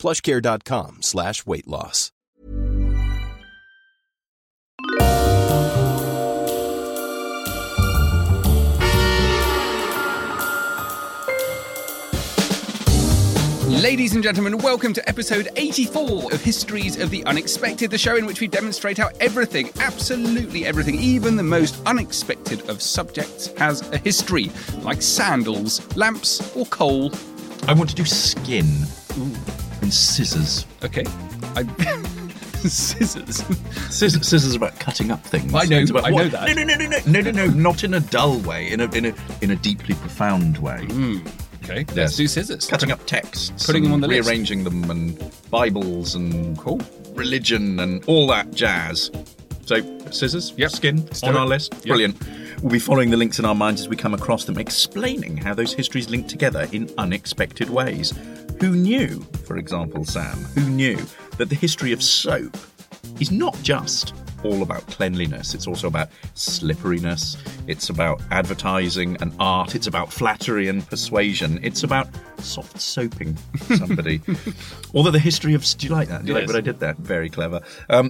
PlushCare.com/weight-loss. Ladies and gentlemen, welcome to episode 84 of Histories of the Unexpected, the show in which we demonstrate how everything, absolutely everything, even the most unexpected of subjects, has a history, like sandals, lamps, or coal. I want to do skin. Ooh. And scissors. Okay. Scissors are about cutting up things. I know that. No, not in a dull way, in a deeply profound way. Okay, yes. Let's do scissors. Cutting up texts. Putting them on the list. Rearranging them, and Bibles, and cool. Religion, and all that jazz. So, scissors, yep. Skin, on our list. Yep. Brilliant. We'll be following the links in our minds as we come across them, explaining how those histories link together in unexpected ways. Who knew, for example, Sam, who knew that the history of soap is not just all about cleanliness, it's also about slipperiness, it's about advertising and art, it's about flattery and persuasion, it's about soft soaping somebody. All that the history of... Do you like that? Do you like what I did there? Very clever.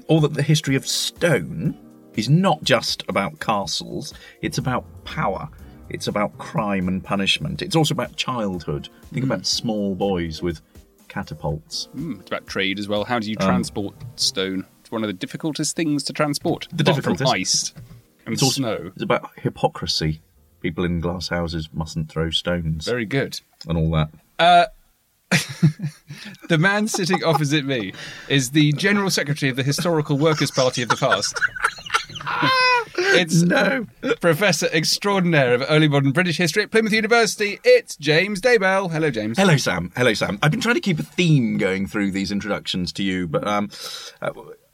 All that the history of stone is not just about castles, it's about power. It's about crime and punishment. It's also about childhood. Think about small boys with catapults. It's about trade as well. How do you transport stone? It's one of the difficultest things to transport. The difficultest. From ice and it's snow. Also, it's about hypocrisy. People in glass houses mustn't throw stones. Very good. And all that. The man sitting opposite me is the General Secretary of the Historical Workers' Party of the past. It's Professor Extraordinaire of Early Modern British History at Plymouth University. It's James Daybell. Hello, James. Hello, Sam. Hello, Sam. I've been trying to keep a theme going through these introductions to you, but...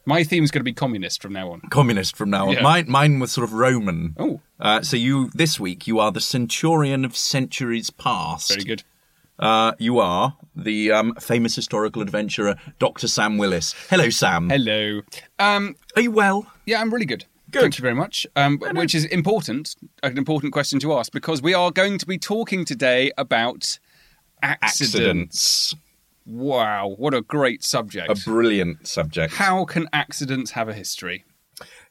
my theme's going to be communist from now on. Yeah. Mine was sort of Roman. Oh. So you, this week, you are the centurion of centuries past. Very good. You are the famous historical adventurer, Dr Sam Willis. Hello, Sam. Hello. Are you well? Yeah, I'm really good. Good. Thank you very much, which is an important question to ask, because we are going to be talking today about accidents. Wow, what a great subject. A brilliant subject. How can accidents have a history?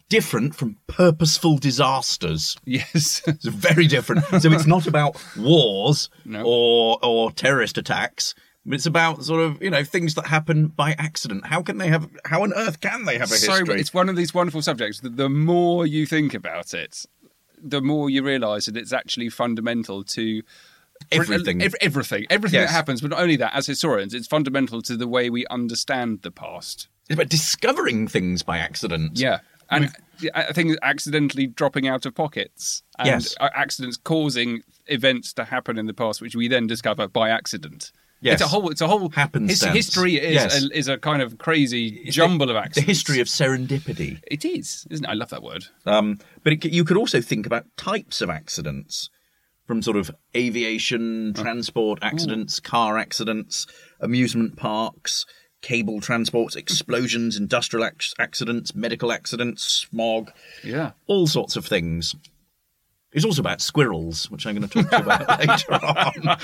Different from purposeful disasters. Yes. It's very different. So it's not about wars or terrorist attacks. It's about sort of, things that happen by accident. How on earth can they have a history? So it's one of these wonderful subjects that the more you think about it, the more you realise that it's actually fundamental to... Everything. Everything that happens, but not only that, as historians, it's fundamental to the way we understand the past. It's about discovering things by accident. Yeah. And I think accidentally dropping out of pockets. And accidents causing events to happen in the past, which we then discover by accident. Yes. It's a whole happenstance. History is a kind of crazy jumble of accidents. The history of serendipity. It is, isn't it? I love that word. But you could also think about types of accidents, from sort of aviation, transport accidents, car accidents, amusement parks, cable transports, explosions, industrial accidents, medical accidents, smog, all sorts of things. It's also about squirrels, which I'm going to talk to you about later on.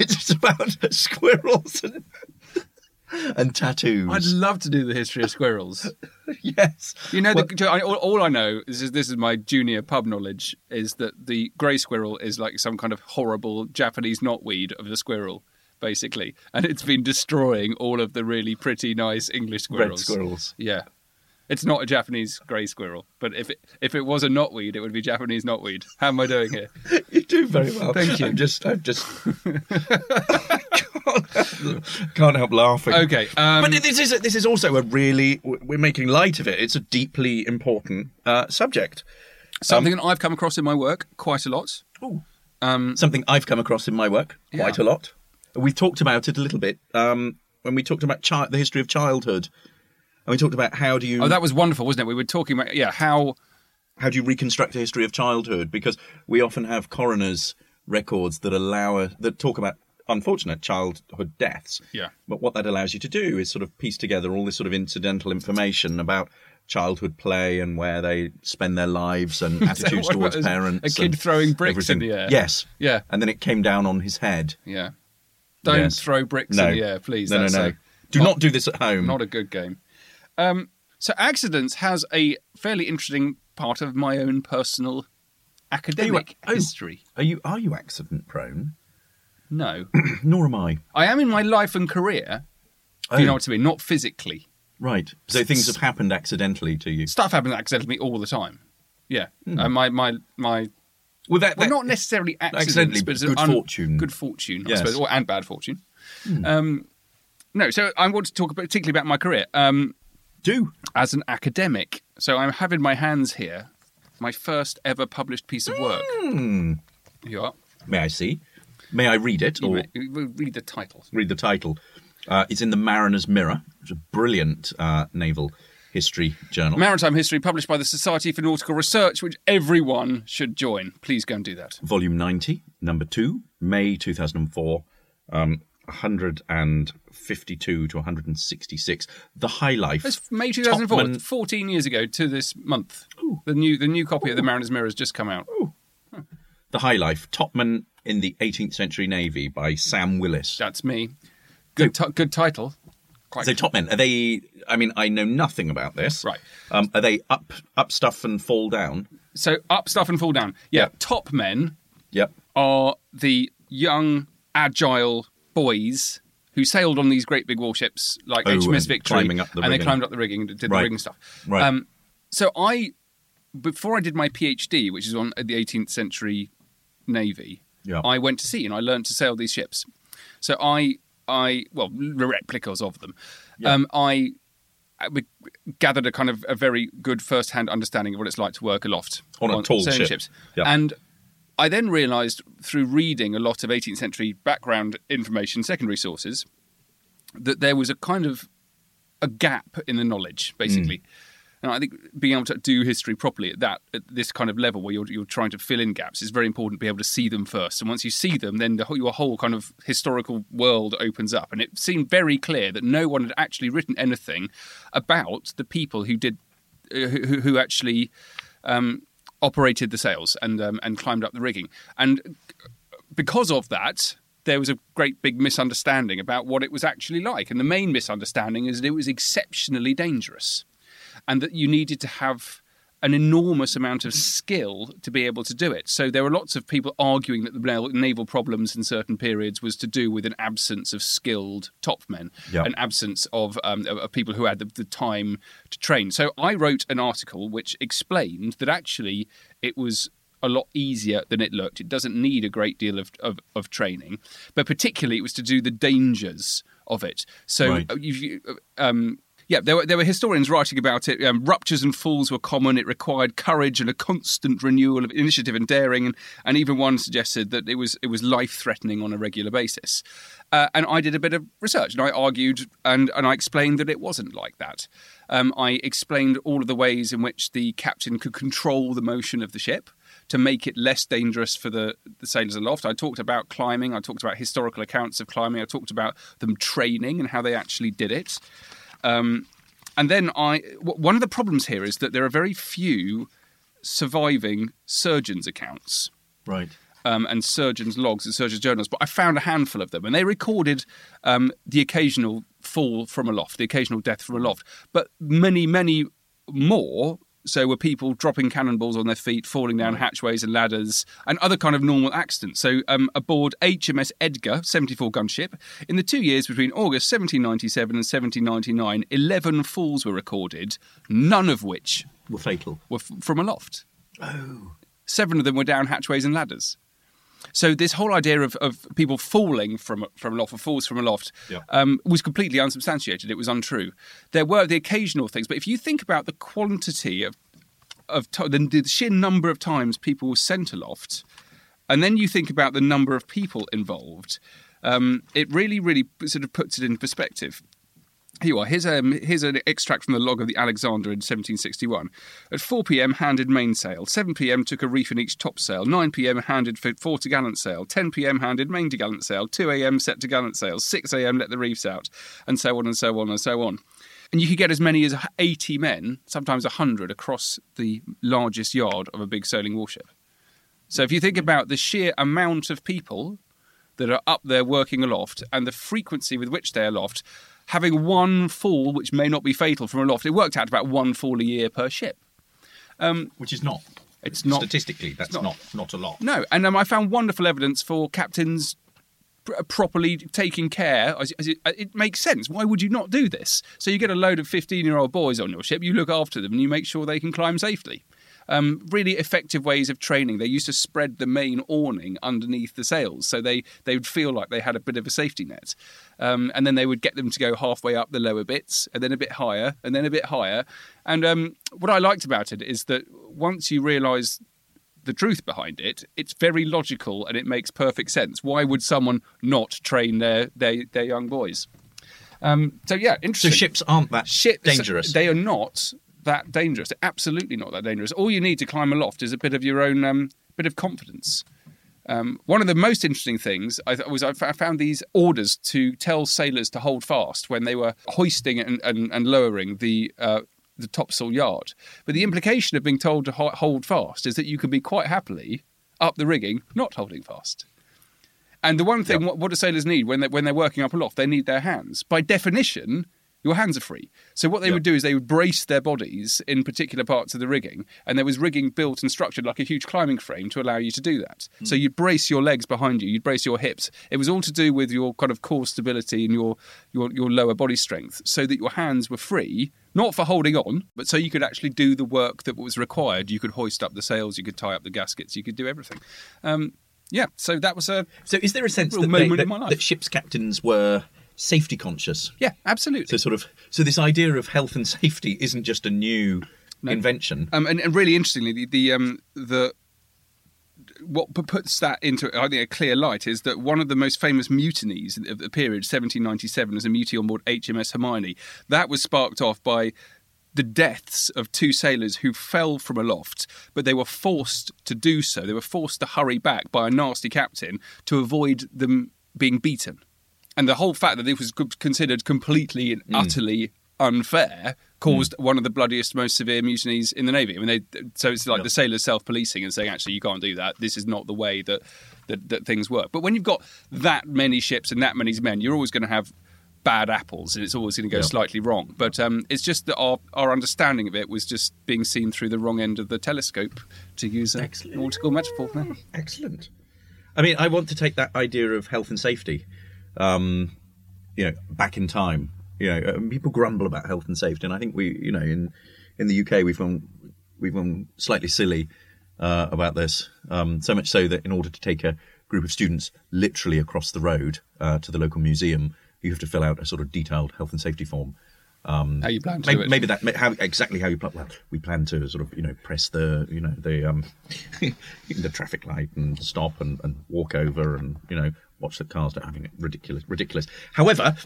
It's just about squirrels and tattoos. I'd love to do the history of squirrels. Yes. All I know, this is my junior pub knowledge, is that the grey squirrel is like some kind of horrible Japanese knotweed of the squirrel, basically. And it's been destroying all of the really pretty, nice English squirrels. Red squirrels. Yeah. It's not a Japanese grey squirrel, but if it was a knotweed, it would be Japanese knotweed. How am I doing here? You do very well. Thank you. I'm just can't help laughing. Okay, but this is also a really... We're making light of it. It's a deeply important subject. Something that I've come across in my work quite a lot. Ooh. Something I've come across in my work quite a lot. We've talked about it a little bit when we talked about the history of childhood, and we talked about how do you... Oh, that was wonderful, wasn't it? We were talking about, how do you reconstruct a history of childhood? Because we often have coroner's records that that talk about unfortunate childhood deaths. Yeah. But what that allows you to do is sort of piece together all this sort of incidental information about childhood play and where they spend their lives and attitudes towards parents. A kid throwing bricks everything. In the air. Yes. Yeah. And then it came down on his head. Yeah. Don't throw bricks in the air, please. No. Do not do this at home. Not a good game. So accidents has a fairly interesting part of my own personal academic history. Are you accident prone? No. Nor am I. I am in my life and career, if you know what I mean, not physically. Right. So things have happened accidentally to you. Stuff happens accidentally all the time. Yeah. Not necessarily accidents, but good fortune. Good fortune, yes. I suppose, and bad fortune. Mm. So I want to talk particularly about my career. As an academic. So I'm having my hands here. My first ever published piece of work. Mm. Here you are. May I see? May I read it? Read the title. Read the title. It's in the Mariner's Mirror, which is a brilliant naval history journal. Maritime history published by the Society for Nautical Research, which everyone should join. Please go and do that. Volume 90, number 2, May 2004, 152 to 166. The High Life. That's May 2004, 14 years ago to this month. Ooh. The new copy of the Mariner's Mirror has just come out. Ooh. Huh. The High Life, Topman in the 18th Century Navy by Sam Willis. That's me. Good title. So topmen, are they... I mean, I know nothing about this. Right. Are they up stuff and fall down? So up stuff and fall down. Yeah. Yep. Topmen are the young, agile boys who sailed on these great big warships like HMS Victory. And they climbed up the rigging and did the rigging stuff. Right. Before I did my PhD, which is on the 18th century Navy, I went to sea and I learned to sail these ships. So I replicas of them. Yeah. We gathered a kind of a very good first-hand understanding of what it's like to work aloft on tall ships. Yeah. And I then realised through reading a lot of 18th century background information, secondary sources, that there was a kind of a gap in the knowledge, basically. Mm. And I think being able to do history properly at this kind of level where you're trying to fill in gaps is very important to be able to see them first. And once you see them, then your whole kind of historical world opens up. And it seemed very clear that no one had actually written anything about the people who did, who actually operated the sails and climbed up the rigging. And because of that, there was a great big misunderstanding about what it was actually like. And the main misunderstanding is that it was exceptionally dangerous. And that you needed to have an enormous amount of skill to be able to do it. So there were lots of people arguing that the naval problems in certain periods was to do with an absence of skilled topmen, an absence of people who had the time to train. So I wrote an article which explained that actually it was a lot easier than it looked. It doesn't need a great deal of training, but particularly it was to do the dangers of it. So there were historians writing about it. Ruptures and falls were common. It required courage and a constant renewal of initiative and daring. And even one suggested that it was life-threatening on a regular basis. And I did a bit of research, and I argued and I explained that it wasn't like that. I explained all of the ways in which the captain could control the motion of the ship to make it less dangerous for the sailors aloft. I talked about climbing. I talked about historical accounts of climbing. I talked about them training and how they actually did it. And then one of the problems here is that there are very few surviving surgeons' accounts, right? And surgeons' logs and surgeons' journals. But I found a handful of them, and they recorded the occasional fall from aloft, the occasional death from aloft. But many, many more. So were people dropping cannonballs on their feet, falling down hatchways and ladders, and other kind of normal accidents. So aboard HMS Edgar, 74-gun ship, in the 2 years between August 1797 and 1799, 11 falls were recorded, none of which were fatal, were from aloft. Oh. 7 of them were down hatchways and ladders. So this whole idea of people falling from aloft or falls from aloft was completely unsubstantiated. It was untrue. There were the occasional things, but if you think about the quantity the sheer number of times people were sent aloft, and then you think about the number of people involved, It really sort of puts it in perspective. Here you are. Here's an extract from the log of the Alexander in 1761. At 4 p.m, handed mainsail. 7 p.m, took a reef in each topsail. 9 p.m, handed fore to gallant sail. 10 p.m, handed main to gallant sail. 2 a.m, set to gallant sail. 6 a.m, let the reefs out, and so on and so on and so on. And you could get as many as 80 men, sometimes 100, across the largest yard of a big sailing warship. So if you think about the sheer amount of people that are up there working aloft and the frequency with which they're aloft, having one fall, which may not be fatal from aloft, it worked out about one fall a year per ship. Which is not. It's not. Statistically, that's not a lot. No, and I found wonderful evidence for captains properly taking care. It makes sense. Why would you not do this? So you get a load of 15-year-old boys on your ship, you look after them and you make sure they can climb safely. Really effective ways of training. They used to spread the main awning underneath the sails, so they would feel like they had a bit of a safety net. And then they would get them to go halfway up the lower bits, and then a bit higher, and then a bit higher. And what I liked about it is that once you realise the truth behind it, it's very logical and it makes perfect sense. Why would someone not train their young boys? Interesting. So ships aren't that dangerous. They are not that dangerous. They're absolutely not that dangerous. All you need to climb aloft is a bit of your own bit of confidence. One of the most interesting things I found these orders to tell sailors to hold fast when they were hoisting and lowering the topsail yard. But the implication of being told to hold fast is that you can be quite happily up the rigging not holding fast. And the one thing, what do sailors need when they're working up aloft? They need their hands. By definition, your hands are free. So what they would do is they would brace their bodies in particular parts of the rigging, and there was rigging built and structured like a huge climbing frame to allow you to do that. Mm. So you'd brace your legs behind you, you'd brace your hips. It was all to do with your kind of core stability and your lower body strength, so that your hands were free, not for holding on, but so you could actually do the work that was required. You could hoist up the sails, you could tie up the gaskets, you could do everything. So that was a... So is there a sense that ships' captains were safety conscious? Yeah, absolutely. So this idea of health and safety isn't just a new invention. And really interestingly, what puts that into, I think, a clear light is that one of the most famous mutinies of the period, 1797, is a mutiny on board HMS Hermione. That was sparked off by the deaths of two sailors who fell from aloft, but they were forced to do so. They were forced to hurry back by a nasty captain to avoid them being beaten. And the whole fact that this was considered completely and utterly unfair caused one of the bloodiest, most severe mutinies in the Navy. I mean, so it's like the sailors self-policing and saying, actually, you can't do that. This is not the way that things work. But when you've got that many ships and that many men, you're always going to have bad apples and it's always going to go slightly wrong. But it's just that our understanding of it was just being seen through the wrong end of the telescope, to use an nautical metaphor. Yeah. Excellent. I mean, I want to take that idea of health and safety back in time. People grumble about health and safety, and I think we, in the UK, we've gone slightly silly about this. So much so that in order to take a group of students literally across the road to the local museum, you have to fill out a sort of detailed health and safety form. How you plan to do it? Maybe that how you plan. Well, we plan to sort of press the the traffic light and stop and walk over and watch the cars don't. I mean, ridiculous. However,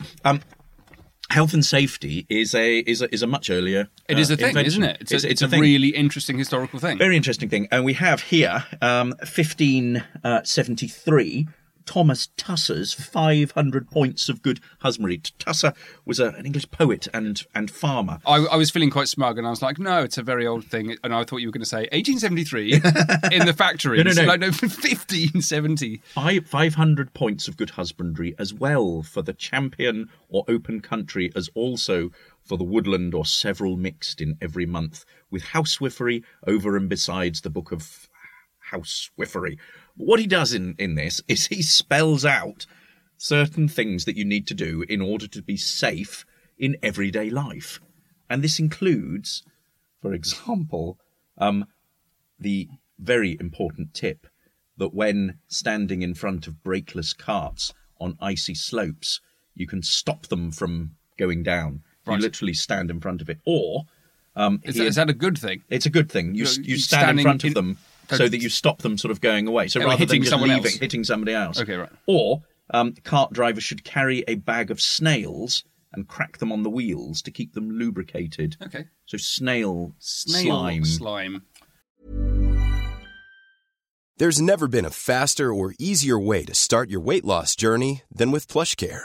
health and safety is a much earlier. It is a thing, invention, isn't it? It's a really interesting historical thing. Very interesting thing, and we have here 1573. Thomas Tusser's 500 Points of Good Husbandry. Tusser was an English poet and farmer. I was feeling quite smug and I was like, no, it's a very old thing. And I thought you were going to say 1873 in the factories. No. Like, no, 1570. 500 Points of Good Husbandry as well for the champion or open country, as also for the woodland or several mixed in every month, with housewifery over and besides the book of housewifery. What he does in this is he spells out certain things that you need to do in order to be safe in everyday life. And this includes, for example, the very important tip that when standing in front of brakeless carts on icy slopes, you can stop them from going down. Right. You literally stand in front of it. Or... is that a good thing? It's a good thing. You stand in front of them... So that you stop them sort of going away. So rather than just leaving, hitting somebody else. Okay, right. Or cart drivers should carry a bag of snails and crack them on the wheels to keep them lubricated. Okay. So snail slime. There's never been a faster or easier way to start your weight loss journey than with PlushCare.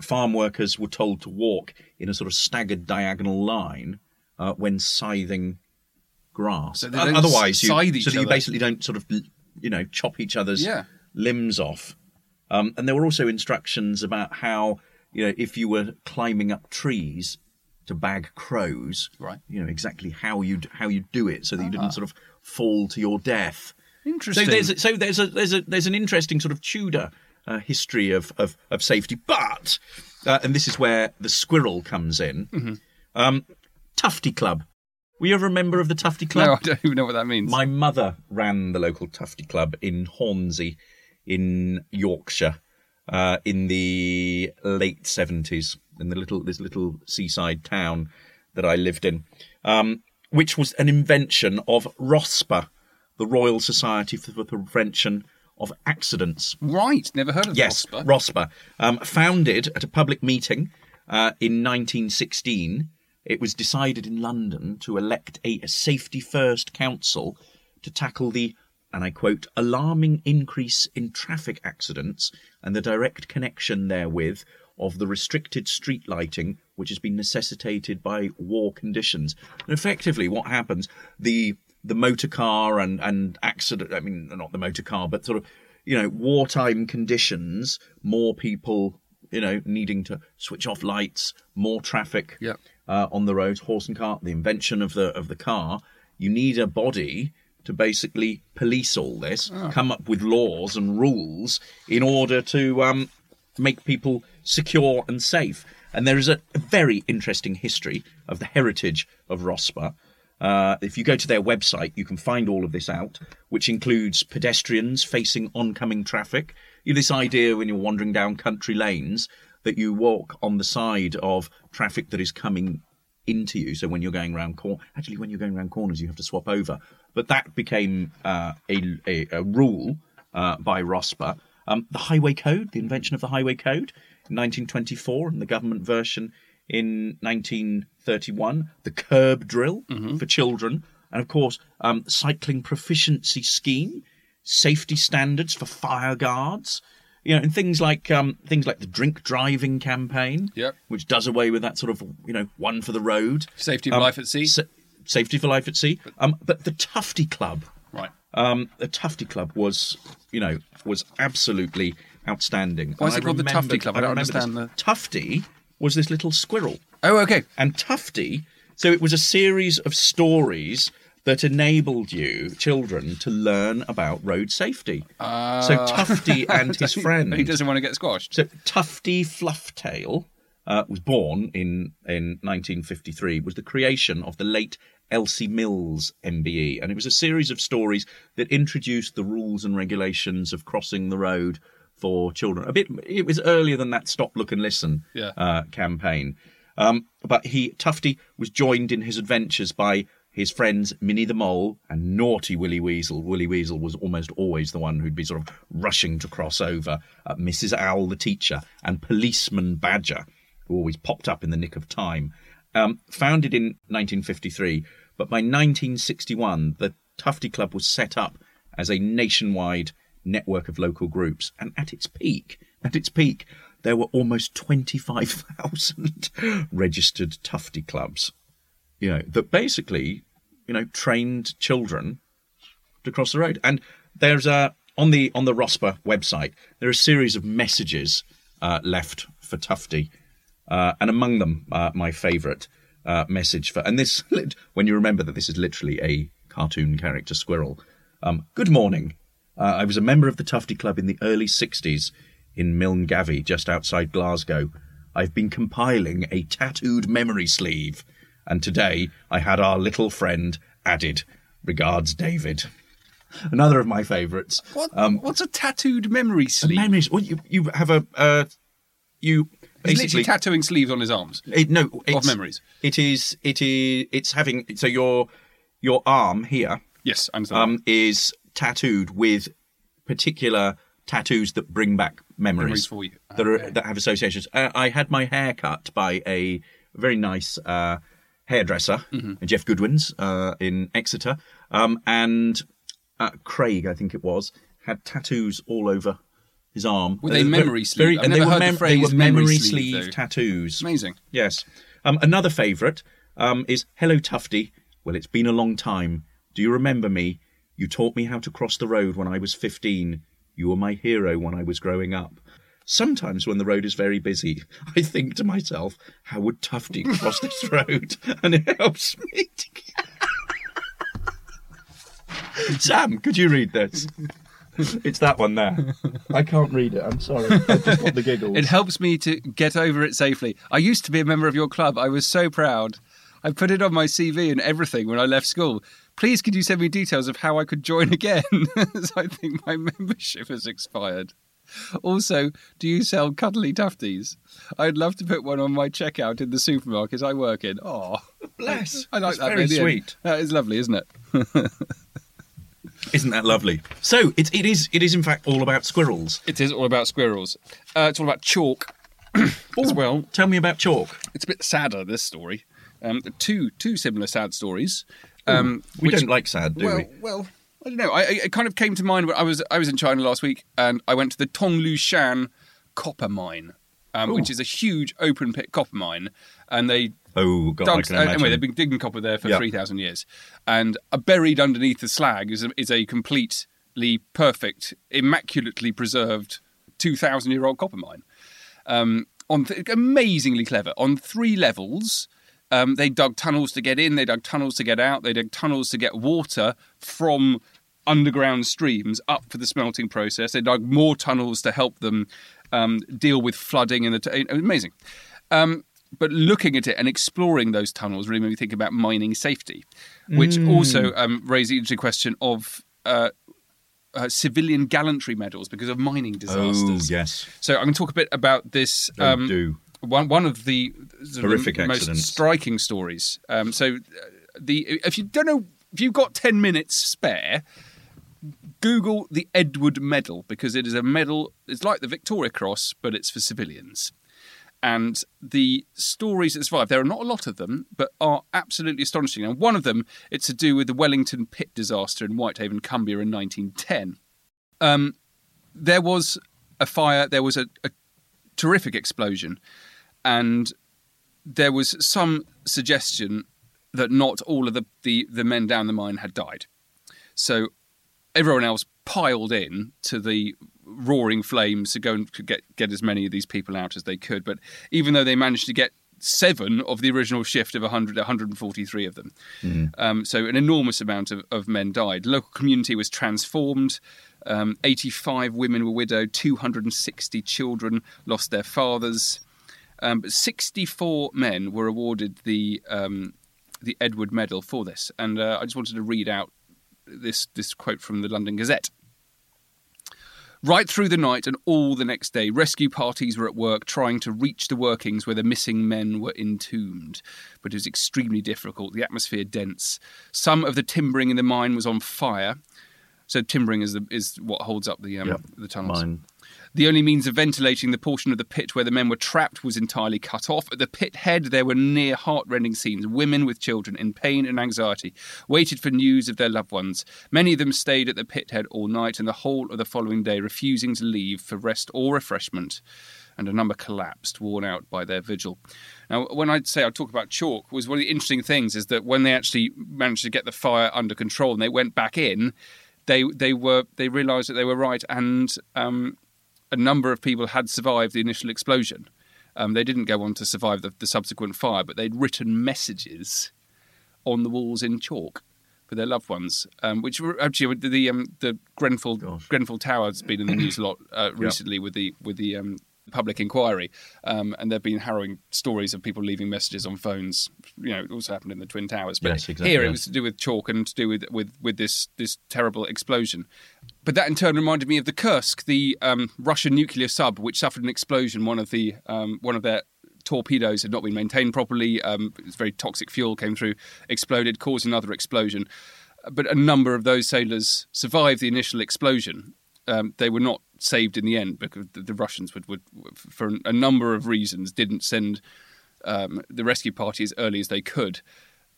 Farm workers were told to walk in a sort of staggered diagonal line when scything grass. So otherwise, you basically don't sort of, chop each other's limbs off. And there were also instructions about how, if you were climbing up trees to bag crows, right? Exactly how you'd do it so that you didn't sort of fall to your death. Interesting. So there's an interesting sort of Tudor history of safety, but and this is where the squirrel comes in. Mm-hmm. Tufty Club. Were you ever a member of the Tufty Club? No, I don't even know what that means. My mother ran the local Tufty Club in Hornsey, in Yorkshire, in the late 70s, in this little seaside town that I lived in, which was an invention of RoSPA, the Royal Society for the Prevention of Accidents. Right, never heard of RoSPA. Yes, RoSPA. Founded at a public meeting in 1916, it was decided in London to elect a safety-first council to tackle the, and I quote, alarming increase in traffic accidents and the direct connection therewith of the restricted street lighting, which has been necessitated by war conditions. And effectively, what happens, the motor car and accident, I mean, not the motor car, but sort of, wartime conditions, more people, needing to switch off lights, more traffic on the roads, horse and cart, the invention of the car. You need a body to basically police all this, come up with laws and rules in order to make people secure and safe. And there is a very interesting history of the heritage of RoSPA. If you go to their website, you can find all of this out, which includes pedestrians facing oncoming traffic. This idea when you're wandering down country lanes that you walk on the side of traffic that is coming into you. So when you're going round corners, you have to swap over. But that became a rule by RoSPA. The Highway Code, the invention of the Highway Code in 1924 and the government version in 1931, the curb drill for children, and of course, cycling proficiency scheme, safety standards for fire guards, and things like the drink driving campaign, which does away with that sort of, one for the road. Safety for life at sea. Safety for life at sea. But the Tufty Club, right? The Tufty Club was absolutely outstanding. Why is it called the Tufty Club? I don't understand the Tufty. Was this little squirrel. Oh, okay. And Tufty, so it was a series of stories that enabled you, children, to learn about road safety. So Tufty and his friend. He doesn't want to get squashed. So Tufty Flufftail was born in 1953, was the creation of the late Elsie Mills MBE. And it was a series of stories that introduced the rules and regulations of crossing the road for children. It was earlier than that Stop, Look and Listen campaign. But Tufty was joined in his adventures by his friends Minnie the Mole and Naughty Willy Weasel. Willy Weasel was almost always the one who'd be sort of rushing to cross over. Mrs. Owl, the teacher, and Policeman Badger, who always popped up in the nick of time. Founded in 1953, but by 1961, the Tufty Club was set up as a nationwide network of local groups, and at its peak there were almost 25,000 registered Tufty clubs that basically trained children to cross the road. And there's on the RoSPA website there are a series of messages left for Tufty, and among them my favorite message for, and this, when you remember that this is literally a cartoon character squirrel, good morning. I was a member of the Tufty Club in the early 60s in Milngavie, just outside Glasgow, I've been compiling a tattooed memory sleeve, and today I had our little friend added. Regards, David. Another of my favourites. What's a tattooed memory sleeve? You have a... you basically... He's literally tattooing sleeves on his arms. Of memories. So your arm here... Yes, I understand. Is tattooed with particular tattoos that bring back memories for you. That have associations. I had my hair cut by a very nice hairdresser, mm-hmm. Jeff Goodwin's in Exeter, and Craig, I think it was, had tattoos all over his arm. Were they memory sleeve? I've never heard the phrase. They were memory sleeve tattoos. Amazing. Yes. Another favourite is Hello Tufty. Well, it's been a long time. Do you remember me? You taught me how to cross the road when I was 15. You were my hero when I was growing up. Sometimes when the road is very busy, I think to myself, how would Tufty cross this road? And it helps me to get... Sam, could you read this? It's that one there. I can't read it. I'm sorry. I just want the giggles. It helps me to get over it safely. I used to be a member of your club. I was so proud. I put it on my CV and everything when I left school. Please could you send me details of how I could join again, as I think my membership has expired. Also, do you sell cuddly Tufties? I'd love to put one on my checkout in the supermarket I work in. Oh, bless. I like that. Very sweet. That is lovely, isn't it? Isn't that lovely? So it is in fact all about squirrels. It is all about squirrels. It's all about chalk as well. Tell me about chalk. It's a bit sadder, this story. Two similar sad stories. We don't like sad, do we? Well, I don't know. It kind of came to mind when I was in China last week, and I went to the Tonglu Shan copper mine, which is a huge open pit copper mine, and they they've been digging copper there for 3,000 years, and buried underneath the slag is a completely perfect, immaculately preserved 2,000-year-old copper mine. Amazingly clever on 3 levels. They dug tunnels to get in, they dug tunnels to get out, they dug tunnels to get water from underground streams up for the smelting process. They dug more tunnels to help them deal with flooding. Amazing. But looking at it and exploring those tunnels really made me think about mining safety, which also raised the interesting question of... civilian gallantry medals because of mining disasters. Oh, yes. So I'm going to talk a bit about this. One of the horrific accidents. Most striking stories. If you've got 10 minutes spare, Google the Edward Medal, because it is a medal. It's like the Victoria Cross, but it's for civilians. And the stories that survived, there are not a lot of them, but are absolutely astonishing. And one of them, it's to do with the Wellington Pit disaster in Whitehaven, Cumbria in 1910. There was a fire, there was a terrific explosion, and there was some suggestion that not all of the men down the mine had died. So everyone else piled in to the roaring flames to go and get as many of these people out as they could. But even though they managed to get 7 of the original shift of 143 of them. Mm. So an enormous amount of men died. The local community was transformed. 85 women were widowed. 260 children lost their fathers. But 64 men were awarded the Edward Medal for this. And I just wanted to read out this quote from the London Gazette. Right through the night and all the next day, rescue parties were at work trying to reach the workings where the missing men were entombed. But it was extremely difficult, the atmosphere dense. Some of the timbering in the mine was on fire. So timbering is what holds up the tunnels. Mine. The only means of ventilating the portion of the pit where the men were trapped was entirely cut off. At the pit head, there were near heart-rending scenes. Women with children in pain and anxiety waited for news of their loved ones. Many of them stayed at the pit head all night and the whole of the following day, refusing to leave for rest or refreshment. And a number collapsed, worn out by their vigil. Now, when I say I talk about chalk, was one of the interesting things is that when they actually managed to get the fire under control and they went back in, they realised that they were right, and a number of people had survived the initial explosion. They didn't go on to survive the subsequent fire, but they'd written messages on the walls in chalk with their loved ones, which actually the Grenfell Tower has been in the news a lot recently with the public inquiry, and there have been harrowing stories of people leaving messages on phones. You know, it also happened in the Twin Towers, but it was to do with chalk and to do with this terrible explosion. But that in turn reminded me of the Kursk, the Russian nuclear sub, which suffered an explosion. One of their torpedoes had not been maintained properly. It was very toxic fuel came through, exploded, caused another explosion. But a number of those sailors survived the initial explosion. They were not saved in the end because the Russians would for a number of reasons, didn't send the rescue party as early as they could.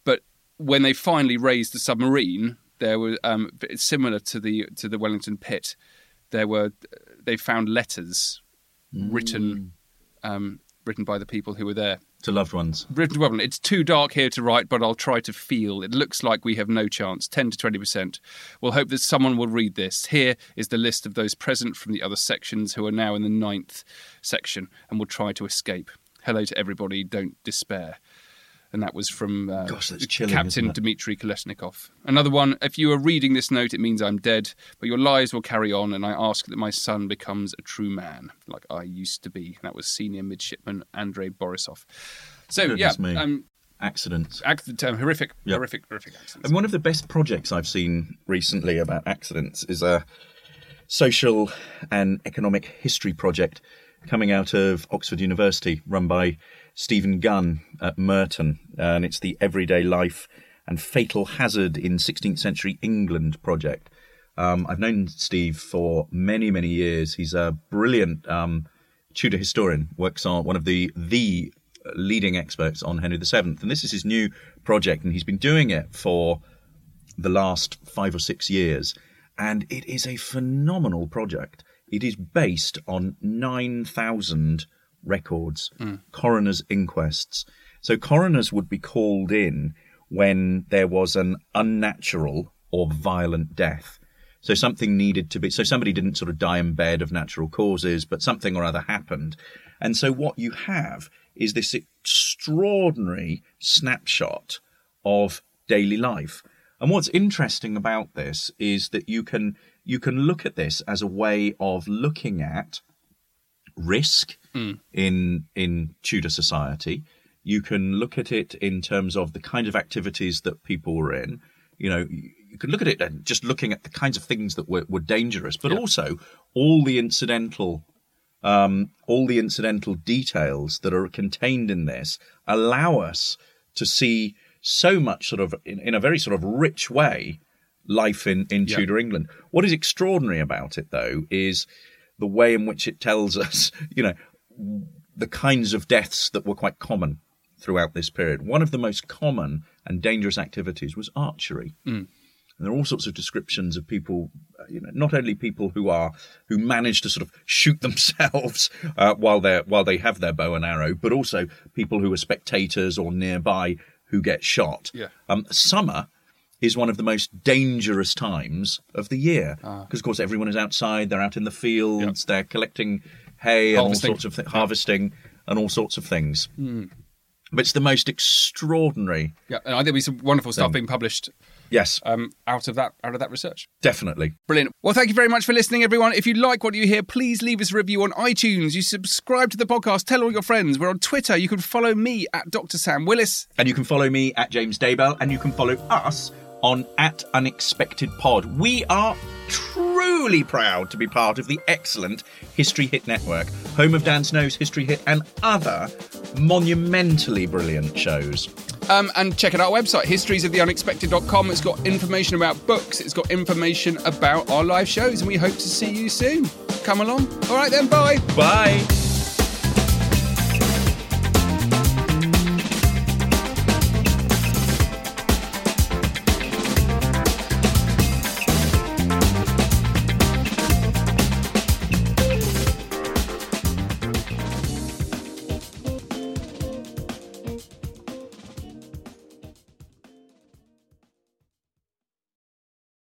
But when they finally raised the submarine, there were similar to the Wellington Pit. They found letters written by the people who were there. To loved ones. Written, it's too dark here to write, but I'll try to feel. It looks like we have no chance, 10 to 20%. We'll hope that someone will read this. Here is the list of those present from the other sections who are now in the 9th section and will try to escape. Hello to everybody, don't despair. And that was from Captain Dmitry Kolesnikov. Another one, if you are reading this note, it means I'm dead, but your lives will carry on, and I ask that my son becomes a true man, like I used to be. That was Senior Midshipman Andrei Borisov. So, accidents. Horrific accidents. And one of the best projects I've seen recently about accidents is a social and economic history project coming out of Oxford University, run by Stephen Gunn at Merton, and it's the Everyday Life and Fatal Hazard in 16th Century England project. I've known Steve for many, many years. He's a brilliant Tudor historian, works on one of the leading experts on Henry VII, and this is his new project, and he's been doing it for the last 5 or 6 years, and it is a phenomenal project. It is based on 9,000 records, coroners' inquests. So coroners would be called in when there was an unnatural or violent death. So something needed to be... So somebody didn't sort of die in bed of natural causes, but something or other happened. And so what you have is this extraordinary snapshot of daily life. And what's interesting about this is that you can look at this as a way of looking at risk in Tudor society. You can look at it in terms of the kind of activities that people were in. You know, you can look at it just looking at the kinds of things that were dangerous, but also all the incidental details that are contained in this allow us to see so much sort of in a very sort of rich way life in Tudor England. What is extraordinary about it, though, is the way in which it tells us, you know, the kinds of deaths that were quite common throughout this period. One of the most common and dangerous activities was archery. Mm. And there are all sorts of descriptions of people, you know, not only people who manage to sort of shoot themselves while they have their bow and arrow, but also people who are spectators or nearby who get shot. Yeah. Summer is one of the most dangerous times of the year. Because, of course, everyone is outside, they're out in the fields, they're collecting hay and all sorts of things. Mm. But it's the most extraordinary... Yeah, and I think there's some wonderful stuff being published... Yes. Out of that research. Definitely. Brilliant. Well, thank you very much for listening, everyone. If you like what you hear, please leave us a review on iTunes. You subscribe to the podcast. Tell all your friends. We're on Twitter. You can follow me at Dr. Sam Willis. And you can follow me at James Daybell. And you can follow us on @UnexpectedPod. We are truly proud to be part of the excellent History Hit Network, home of Dan Snow's History Hit and other monumentally brilliant shows. And check out our website, historiesoftheunexpected.com. It's got information about books. It's got information about our live shows. And we hope to see you soon. Come along. All right, then. Bye. Bye.